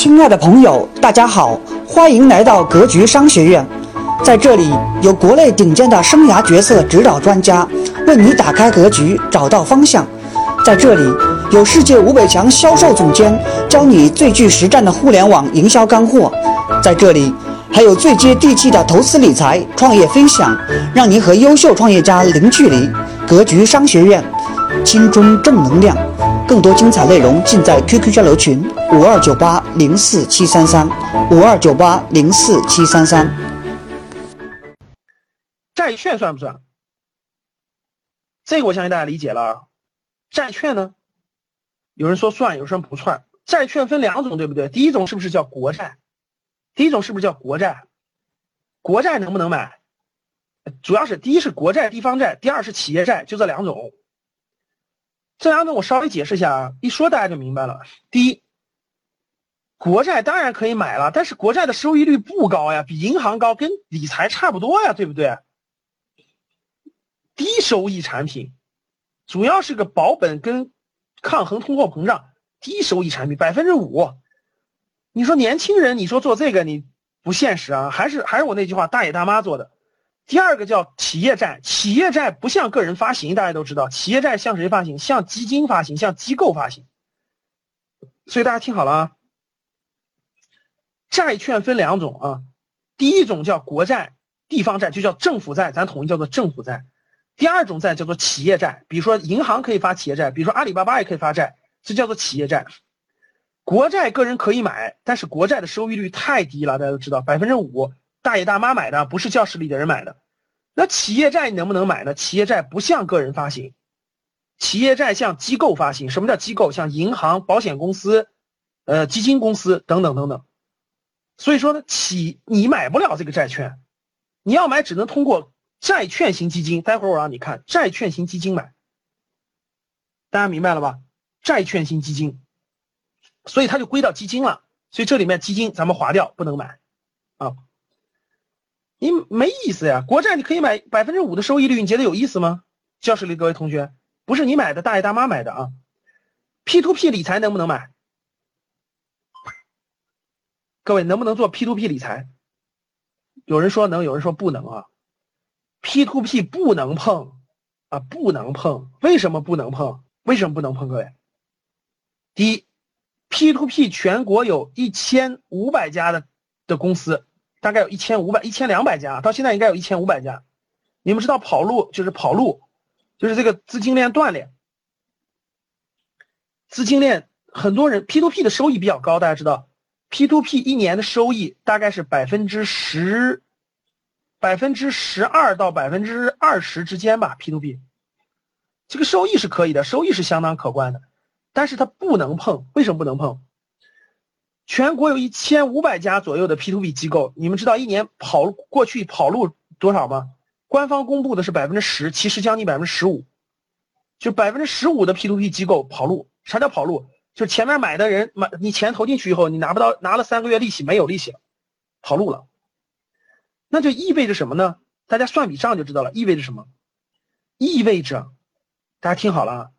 亲爱的朋友，大家好，欢迎来到格局商学院。在这里，有国内顶尖的生涯决策指导专家为你打开格局，找到方向。在这里，有世界500强销售总监教你最具实战的互联网营销干货。在这里，还有最接地气的投资理财、创业分享，让您和优秀创业家零距离。格局商学院，心中正能量。更多精彩内容尽在 QQ 交流群529804733529804733，529804733529804733。债券算不算？这个我相信大家理解了。债券呢，有人说算，有人说不算。债券分两种，对不对？第一种是不是叫国债？国债能不能买？主要是第一是国债、地方债，第二是企业债，就这两种。这两种我稍微解释一下啊，一说大家就明白了。第一，国债当然可以买了，但是国债的收益率不高呀，比银行高，跟理财差不多呀，对不对？低收益产品，主要是个保本跟抗衡通货膨胀，低收益产品 5%。你说年轻人，你说做这个你不现实啊，还是我那句话，大爷大妈做的。第二个叫企业债，企业债不像个人发行，大家都知道，企业债向谁发行？向基金发行，向机构发行。所以大家听好了啊，债券分两种啊，第一种叫国债、地方债，就叫政府债，咱统一叫做政府债。第二种债叫做企业债，比如说银行可以发企业债，比如说阿里巴巴也可以发债，这叫做企业债。国债个人可以买，但是国债的收益率太低了，大家都知道，5%。大爷大妈买的，不是教室里的人买的。那企业债你能不能买呢？企业债不向个人发行，企业债向机构发行。什么叫机构？像银行、保险公司、基金公司等等等等。所以说呢，你买不了这个债券，你要买只能通过债券型基金。待会儿我让你看债券型基金买，大家明白了吧？债券型基金，所以它就归到基金了。所以这里面基金咱们划掉，不能买啊。你没意思呀，国债你可以买 5% 的收益率，你觉得有意思吗？教室里各位同学，不是你买的，大爷大妈买的啊。 P2P 理财能不能买？各位能不能做 P2P 理财？有人说能，有人说不能啊。 P2P 不能碰啊，不能碰。为什么不能碰？各位，第一， P2P 全国有1500家的公司，大概有1200家，到现在应该有1500家。你们知道跑路，就是这个资金链断裂。资金链很多人 P2P 的收益比较高，大家知道 P2P 一年的收益大概是10%、12% 到20% 之间吧。 P2P 这个收益是可以的，收益是相当可观的，但是它不能碰。为什么不能碰？全国有1500家左右的 P2P 机构，你们知道一年过去跑路多少吗？官方公布的是 10%， 其实将近 15%， 就 15% 的 P2P 机构跑路。啥叫跑路？就是前面买的人，你钱投进去以后，你拿了3个月利息，没有利息了，跑路了。那就意味着什么呢？大家算笔账就知道了。意味着大家听好了啊，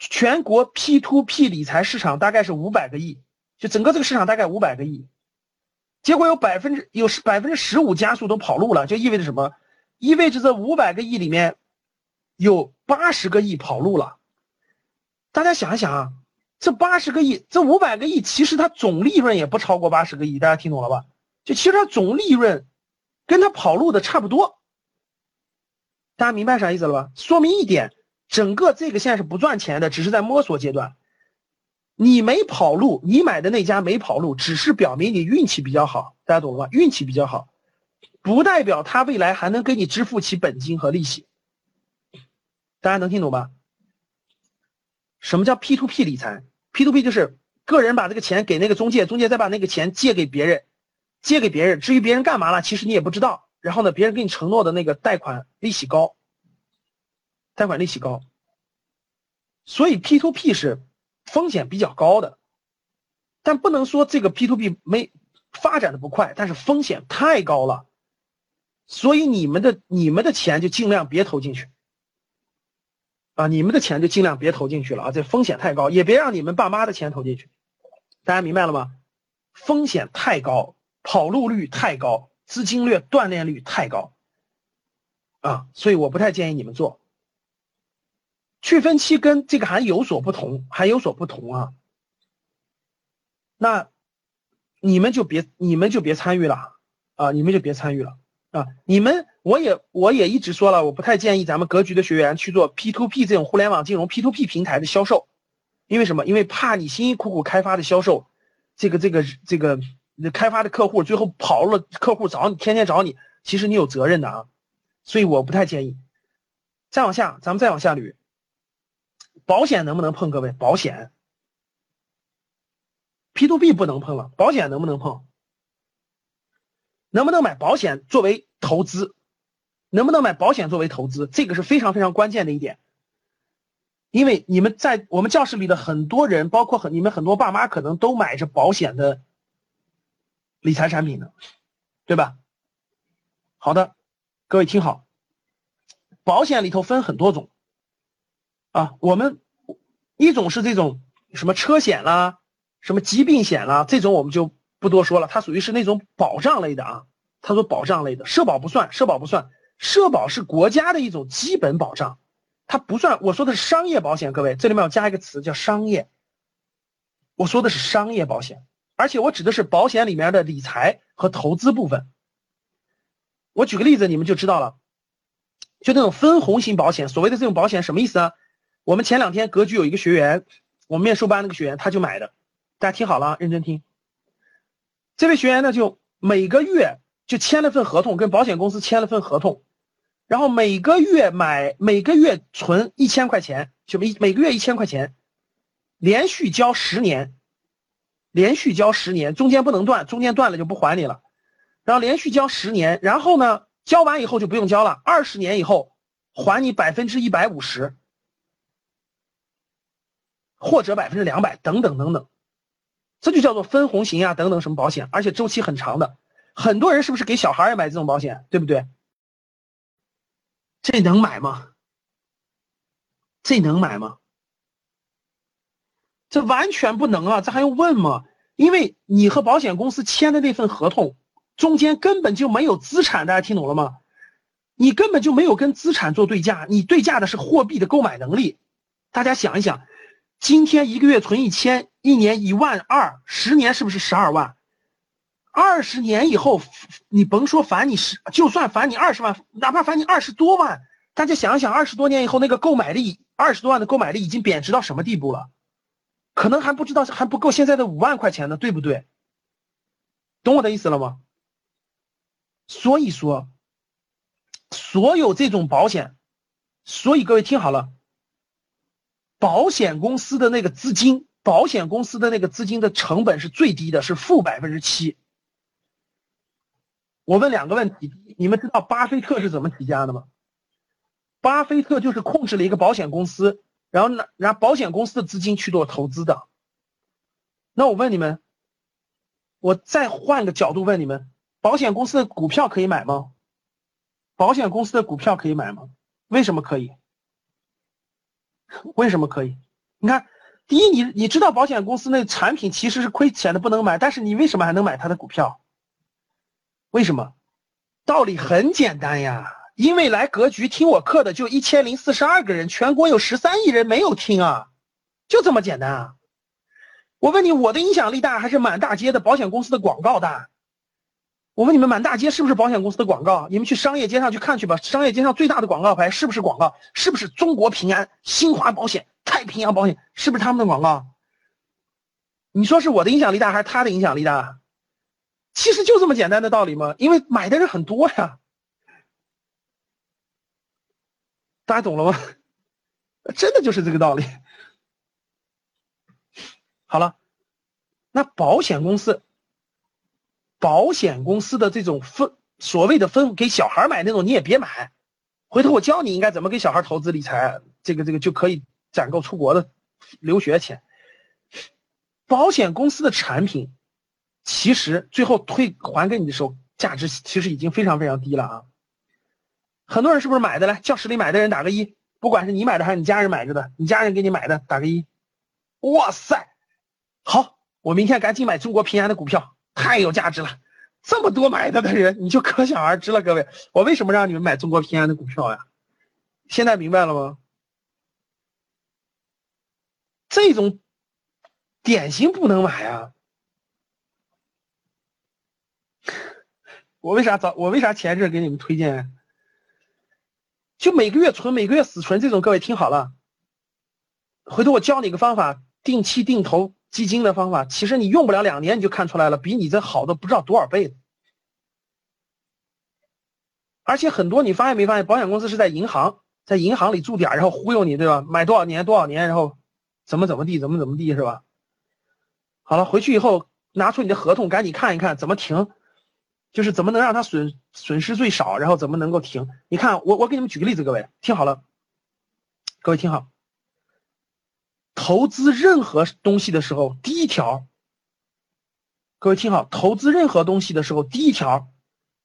全国 P2P 理财市场大概是500个亿，就整个这个市场大概500个亿，结果有15%加速都跑路了，就意味着什么？意味着这500个亿里面有80个亿跑路了。大家想一想啊，这80个亿，这500个亿，其实它总利润也不超过80个亿，大家听懂了吧？就其实它总利润跟它跑路的差不多，大家明白啥意思了吧？说明一点。整个这个现在是不赚钱的，只是在摸索阶段。你没跑路，你买的那家没跑路，只是表明你运气比较好，大家懂了吧？运气比较好，不代表他未来还能给你支付起本金和利息。大家能听懂吧？什么叫 P2P 理财 ？P2P 就是个人把这个钱给那个中介，中介再把那个钱借给别人，至于别人干嘛了，其实你也不知道。然后呢，别人给你承诺的那个贷款利息高，所以 P2P 是风险比较高的，但不能说这个 P2P 没发展的不快，但是风险太高了，所以你们的钱就尽量别投进去啊，这风险太高，也别让你们爸妈的钱投进去。大家明白了吗？风险太高，跑路率太高，资金率断裂率太高啊，所以我不太建议你们做。去分期跟这个还有所不同，还有所不同啊。那你们就别参与了啊，你们就别参与了啊。你们我也一直说了，我不太建议咱们格局的学员去做 P2P 这种互联网金融 P2P 平台的销售，因为什么？因为怕你辛辛苦苦开发的销售。这个开发的客户最后跑了，客户找你，天天找你，其实你有责任的啊，所以我不太建议。再往下，咱们再往下捋，保险能不能碰？各位，保险 P2P 不能碰了，保险能不能碰？能不能买保险作为投资？能不能买保险作为投资？这个是非常非常关键的一点。因为你们在我们教室里的很多人，包括你们很多爸妈，可能都买着保险的理财产品的，对吧？好的，各位听好，保险里头分很多种啊，我们一种是这种什么车险啦，什么疾病险啦，这种我们就不多说了，它属于是那种保障类的啊。它说保障类的，社保不算，社保不算，社保是国家的一种基本保障。它不算，我说的是商业保险，各位，这里面要加一个词叫商业。我说的是商业保险，而且我指的是保险里面的理财和投资部分。我举个例子，你们就知道了。就那种分红型保险，所谓的这种保险什么意思啊？我们前两天格局有一个学员，我们面授班那个学员，他就买的，大家听好了，认真听。这位学员呢，就每个月就签了份合同，跟保险公司签了份合同。然后每个月存1000块钱，就每个月1000块钱，连续交10年，连续交10年，中间不能断，中间断了就不还你了。然后连续交10年，然后呢，交完以后就不用交了，20年以后还你150%，或者200%，等等等等，这就叫做分红型啊，等等什么保险，而且周期很长的。很多人是不是给小孩也买这种保险，对不对？这能买吗？这能买吗？这完全不能啊！这还用问吗？因为你和保险公司签的那份合同，中间根本就没有资产，大家听懂了吗？你根本就没有跟资产做对价，你对价的是货币的购买能力。大家想一想，今天一个月存1000，1年12000，10年是不是12万？20年以后，你甭说罚你10，就算罚你20万，哪怕罚你20多万，大家想一想，20多年以后那个购买力，20多万的购买力已经贬值到什么地步了？可能还不知道，还不够现在的5万块钱呢，对不对？懂我的意思了吗？所以说，所有这种保险，所以各位听好了，保险公司的那个资金的成本是最低的，是负7%。我问两个问题，你们知道巴菲特是怎么起家的吗？巴菲特就是控制了一个保险公司，然后拿保险公司的资金去做投资的。那我问你们，我再换个角度问你们，保险公司的股票可以买吗？保险公司的股票可以买吗？为什么可以？为什么可以？你看，第一，你知道保险公司那产品其实是亏钱的，不能买，但是你为什么还能买它的股票？为什么？道理很简单呀，因为来格局听我课的就1042个人，全国有13亿人没有听啊，就这么简单啊。我问你，我的影响力大还是满大街的保险公司的广告大？我问你们，满大街是不是保险公司的广告？你们去商业街上去看去吧，商业街上最大的广告牌是不是广告？是不是中国平安、新华保险、太平洋保险？是不是他们的广告？你说是我的影响力大还是他的影响力大？其实就这么简单的道理嘛，因为买的人很多呀，大家懂了吗？真的就是这个道理。好了，那保险公司的这种所谓的分给小孩买那种，你也别买，回头我教你应该怎么给小孩投资理财，这个就可以攒够出国的留学钱。保险公司的产品其实最后退还给你的时候，价值其实已经非常非常低了啊！很多人是不是买的？来，教室里买的人打个1，不管是你买的还是你家人买着的，你家人给你买的打个1。哇塞，好，我明天赶紧买中国平安的股票，太有价值了。这么多买它的人，你就可想而知了，各位。我为什么让你们买中国平安的股票呀？现在明白了吗？这种典型不能买啊！我为啥前阵给你们推荐？就每个月存，每个月死存这种，各位听好了。回头我教你个方法，定期定投基金的方法，其实你用不了2年你就看出来了，比你这好的不知道多少倍了。而且很多你发现没发现，保险公司是在银行里驻点，然后忽悠你，对吧？买多少年多少年，然后怎么地，是吧？好了，回去以后拿出你的合同，赶紧看一看怎么停，就是怎么能让它损失最少，然后怎么能够停。你看，我给你们举个例子，各位听好了，各位听好。投资任何东西的时候，第一条，各位听好，投资任何东西的时候，第一条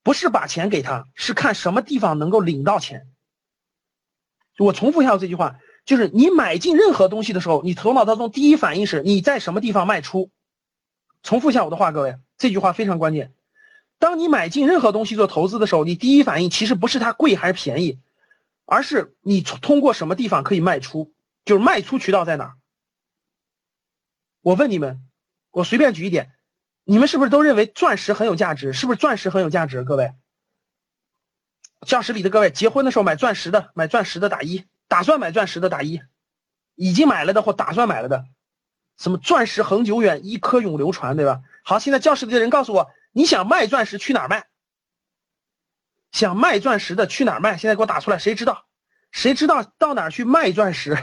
不是把钱给他，是看什么地方能够领到钱。我重复一下这句话，就是你买进任何东西的时候，你头脑当中第一反应是你在什么地方卖出。重复一下我的话，各位，这句话非常关键。当你买进任何东西做投资的时候，你第一反应其实不是它贵还是便宜，而是你通过什么地方可以卖出，就是卖出渠道在哪。我问你们，我随便举一点，你们是不是都认为钻石很有价值？是不是钻石很有价值？各位，教室里的各位，结婚的时候买钻石的打一，打算买钻石的打一，已经买了的或打算买了的，什么钻石恒久远，一颗永流传，对吧？好，现在教室里的人告诉我，你想卖钻石去哪儿卖？想卖钻石的去哪儿卖？现在给我打出来，谁知道？谁知道到哪儿去卖钻石？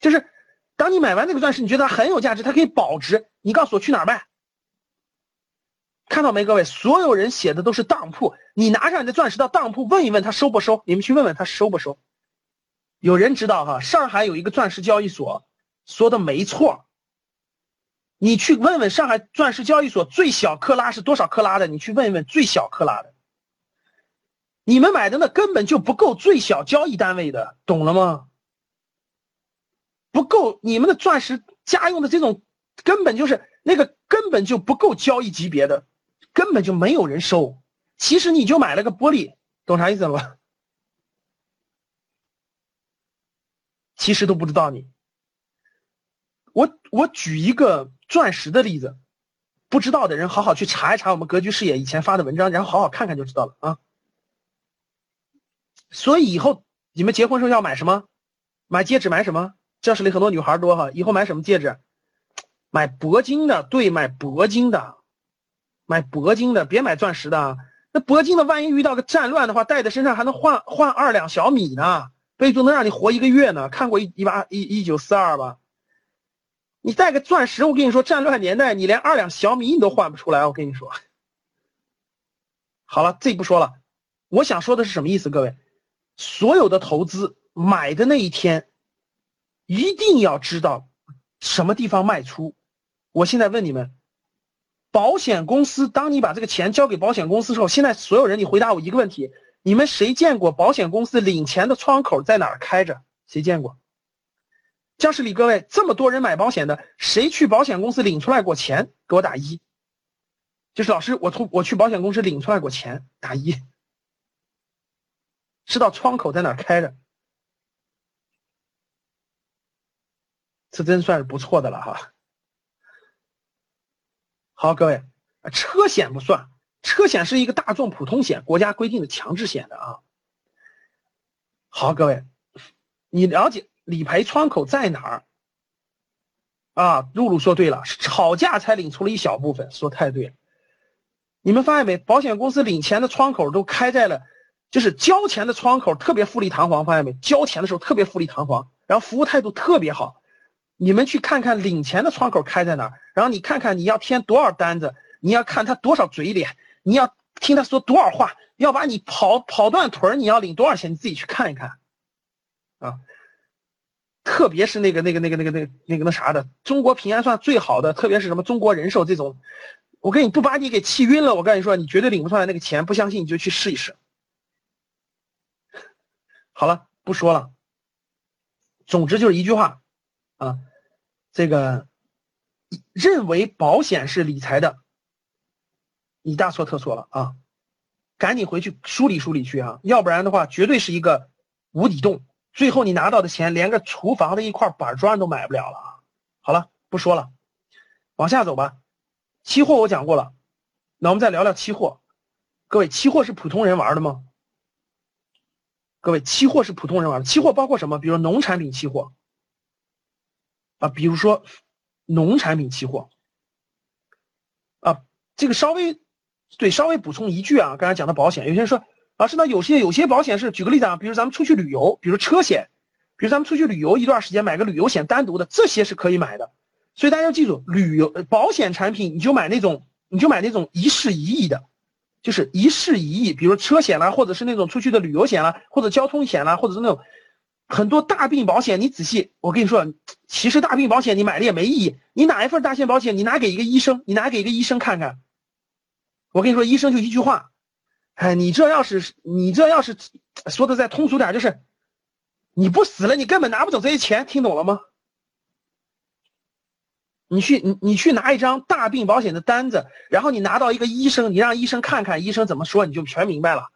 就是当你买完那个钻石，你觉得它很有价值，它可以保值，你告诉我去哪儿卖？看到没，各位，所有人写的都是当铺。你拿上你的钻石到当铺问一问，他收不收？你们去问问他收不收。有人知道哈，上海有一个钻石交易所，说的没错。你去问问上海钻石交易所最小克拉是多少克拉的，你去问一问最小克拉的。你们买的那根本就不够最小交易单位的，懂了吗？不够，你们的钻石家用的这种根本就是那个根本就不够交易级别的，根本就没有人收。其实你就买了个玻璃，懂啥意思了吗？其实都不知道你。我举一个钻石的例子，不知道的人好好去查一查我们格局视野以前发的文章，然后好好看看就知道了啊。所以以后你们结婚时候要买什么？买戒指买什么？教室里很多女孩多哈，以后买什么戒指？买铂金的，对，买铂金的，买铂金的，别买钻石的。那铂金的万一遇到个战乱的话，戴在身上还能换2两小米呢，备注能让你活1个月呢。看过1942吧？你戴个钻石，我跟你说，战乱年代你连2两小米你都换不出来，我跟你说。好了，这不说了，我想说的是什么意思，各位？所有的投资买的那一天一定要知道什么地方卖出。我现在问你们，保险公司，当你把这个钱交给保险公司之后，现在所有人你回答我一个问题，你们谁见过保险公司领钱的窗口在哪儿开着？谁见过？教室里各位这么多人买保险的，谁去保险公司领出来过钱？给我打一。就是老师，我去保险公司领出来过钱，打一。知道窗口在哪开着，这真算是不错的了哈。好，各位，车险不算，车险是一个大众普通险，国家规定的强制险的啊。好，各位，你了解理赔窗口在哪儿啊？露露说对了，是吵架才领出了一小部分，说太对了。你们发现没？保险公司领钱的窗口都开在了。就是交钱的窗口特别富丽堂皇，发现没？交钱的时候特别富丽堂皇，然后服务态度特别好。你们去看看领钱的窗口开在哪儿，然后你看看你要添多少单子，你要看他多少嘴脸，你要听他说多少话，要把你跑断腿，你要领多少钱，你自己去看一看啊。特别是那个中国平安算最好的，特别是什么中国人寿这种，我跟你不把你给气晕了，我跟你说，你绝对领不出来那个钱。不相信你就去试一试。好了，不说了。总之就是一句话啊，这个认为保险是理财的，你大错特错了啊！赶紧回去梳理梳理去啊，要不然的话绝对是一个无底洞，最后你拿到的钱连个厨房的一块板砖都买不了了啊！好了，不说了，往下走吧。期货我讲过了，那我们再聊聊期货。各位，期货是普通人玩的吗？各位，期货是普通人玩的。期货包括什么？比如农产品期货啊，比如说农产品期货啊，这个稍微对稍微补充一句啊，刚才讲的保险，有些人说老师，那有些保险是，举个例子啊，比如咱们出去旅游，比如车险，比如咱们出去旅游一段时间买个旅游险单独的，这些是可以买的。所以大家要记住，旅游保险产品你就买那种一事一议的。就是一事一议，比如车险啦，或者是那种出去的旅游险啦，或者交通险啦，或者是那种很多大病保险。你仔细，我跟你说，其实大病保险你买了也没意义。你哪一份大险保险，你拿给一个医生看看，我跟你说，医生就一句话，哎，你这要是说的再通俗点，就是你不死了，你根本拿不走这些钱，听懂了吗？你去拿一张大病保险的单子，然后你拿到一个医生，你让医生看看，医生怎么说，你就全明白了。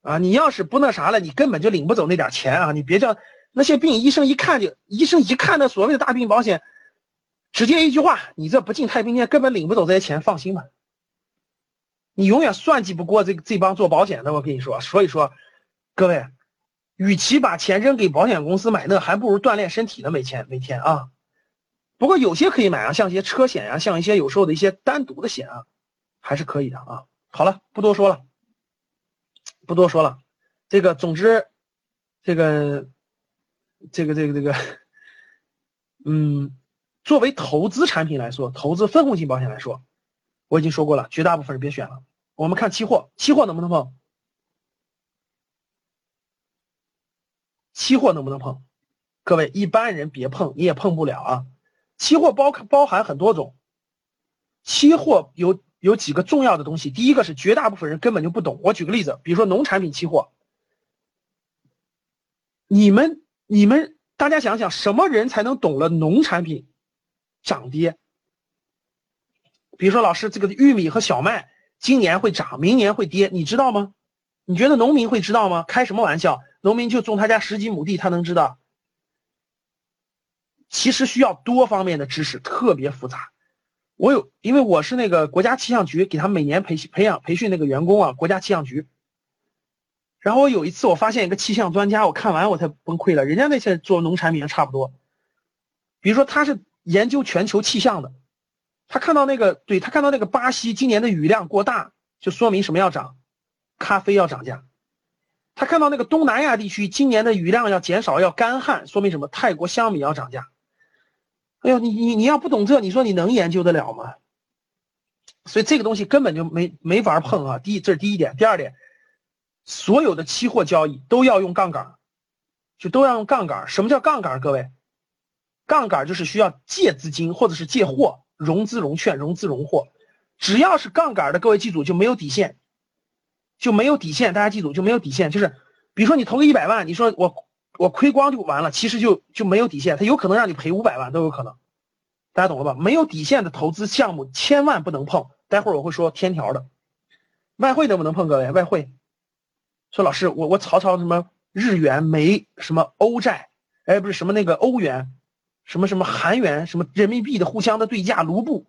啊，你要是不那啥了，你根本就领不走那点钱啊！你别叫那些病，医生一看那所谓的大病保险，直接一句话，你这不进太平间根本领不走这些钱，放心吧。你永远算计不过这帮做保险的，我跟你说。所以说，各位，与其把钱扔给保险公司买那，还不如锻炼身体呢，每天啊。不过有些可以买啊，像一些车险呀、啊，像一些有时候的一些单独的险啊，还是可以的啊。好了，不多说了。这个，总之，这个，作为投资产品来说，投资分红型保险来说，我已经说过了，绝大部分人别选了。我们看期货能不能碰？期货能不能碰？各位一般人别碰，你也碰不了啊。期货包含很多种，期货有几个重要的东西。第一个是绝大部分人根本就不懂。我举个例子，比如说农产品期货，你们大家想想，什么人才能懂了农产品涨跌？比如说老师，这个玉米和小麦今年会涨，明年会跌，你知道吗？你觉得农民会知道吗？开什么玩笑！农民就种他家10几亩地，他能知道？其实需要多方面的知识，特别复杂。因为我是那个国家气象局给他们每年培训那个员工啊，国家气象局。然后我有一次我发现一个气象专家，我看完我才崩溃了。人家那些做农产品差不多，比如说他是研究全球气象的，他看到那个巴西今年的雨量过大，就说明什么要涨，咖啡要涨价。他看到那个东南亚地区今年的雨量要减少，要干旱，说明什么，泰国香米要涨价。哎呦，你要不懂这，你说你能研究得了吗？所以这个东西根本就没法碰啊！这是第一点。第二点，所有的期货交易都要用杠杆。什么叫杠杆？各位，杠杆就是需要借资金或者是借货，融资融券、融资融货，只要是杠杆的，各位记住，就没有底线。大家记住，就没有底线。就是比如说你投个100万，你说我亏光就完了，其实就没有底线，它有可能让你赔500万都有可能，大家懂了吧？没有底线的投资项目千万不能碰，待会儿我会说天条的。外汇能不能碰？各位，外汇说老师，我炒什么日元、美什么欧债，哎，不是什么那个欧元，什么韩元，什么人民币的互相的对价，卢布。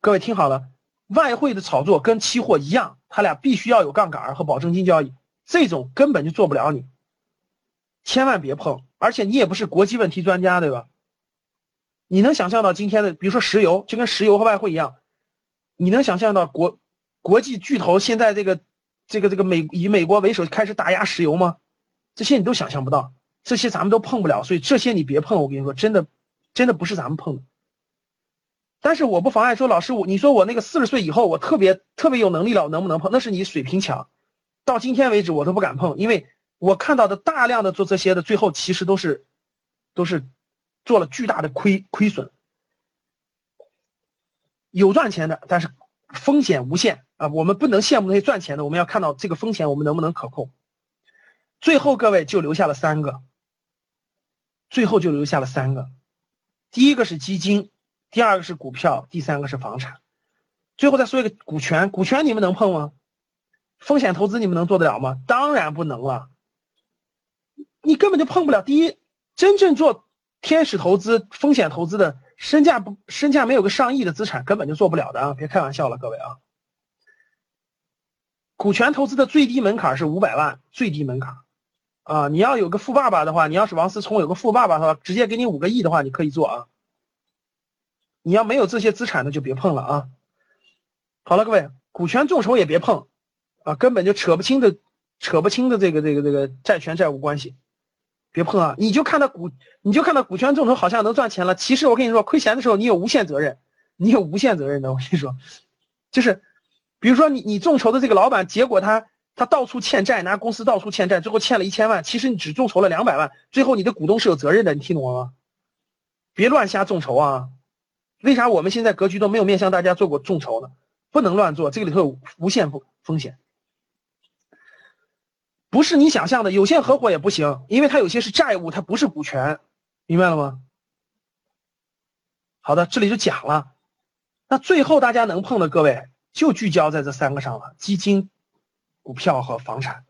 各位听好了，外汇的炒作跟期货一样，它俩必须要有杠杆和保证金交易，这种根本就做不了你。千万别碰，而且你也不是国际问题专家，对吧？你能想象到今天的，比如说石油，就跟石油和外汇一样，你能想象到国际巨头现在这个以美国为首开始打压石油吗？这些你都想象不到，这些咱们都碰不了，所以这些你别碰。我跟你说，真的不是咱们碰的。但是我不妨碍说，老师，你说我那个40岁以后我特别有能力了，我能不能碰？那是你水平强，到今天为止我都不敢碰，因为我看到的大量的做这些的，最后其实都是做了巨大的亏损。有赚钱的，但是风险无限啊！我们不能羡慕那些赚钱的，我们要看到这个风险我们能不能可控。最后各位就留下了3个，第一个是基金，第二个是股票，第三个是房产。最后再说一个股权，股权你们能碰吗？风险投资你们能做得了吗？当然不能了，你根本就碰不了。第一，真正做天使投资、风险投资的身价没有个上亿的资产，根本就做不了的啊！别开玩笑了，各位啊！股权投资的最低门槛是500万，最低门槛啊！你要有个富爸爸的话，你要是王思聪有个富爸爸的话，直接给你5个亿的话，你可以做啊！你要没有这些资产的就别碰了啊！好了，各位，股权众筹也别碰啊，根本就扯不清的这个债权债务关系。别碰啊！你就看到股权众筹好像能赚钱了，其实我跟你说，亏钱的时候你有无限责任的。我跟你说，就是比如说你众筹的这个老板，结果他到处欠债，拿公司到处欠债，最后欠了1000万，其实你只众筹了200万，最后你的股东是有责任的，你听懂了吗？别乱瞎众筹啊！为啥我们现在格局都没有面向大家做过众筹呢？不能乱做，这个里头有无限风险。不是你想象的，有限合伙也不行，因为它有些是债务，它不是股权，明白了吗？好的，这里就讲了。那最后大家能碰的，各位就聚焦在这3个上了：基金、股票和房产。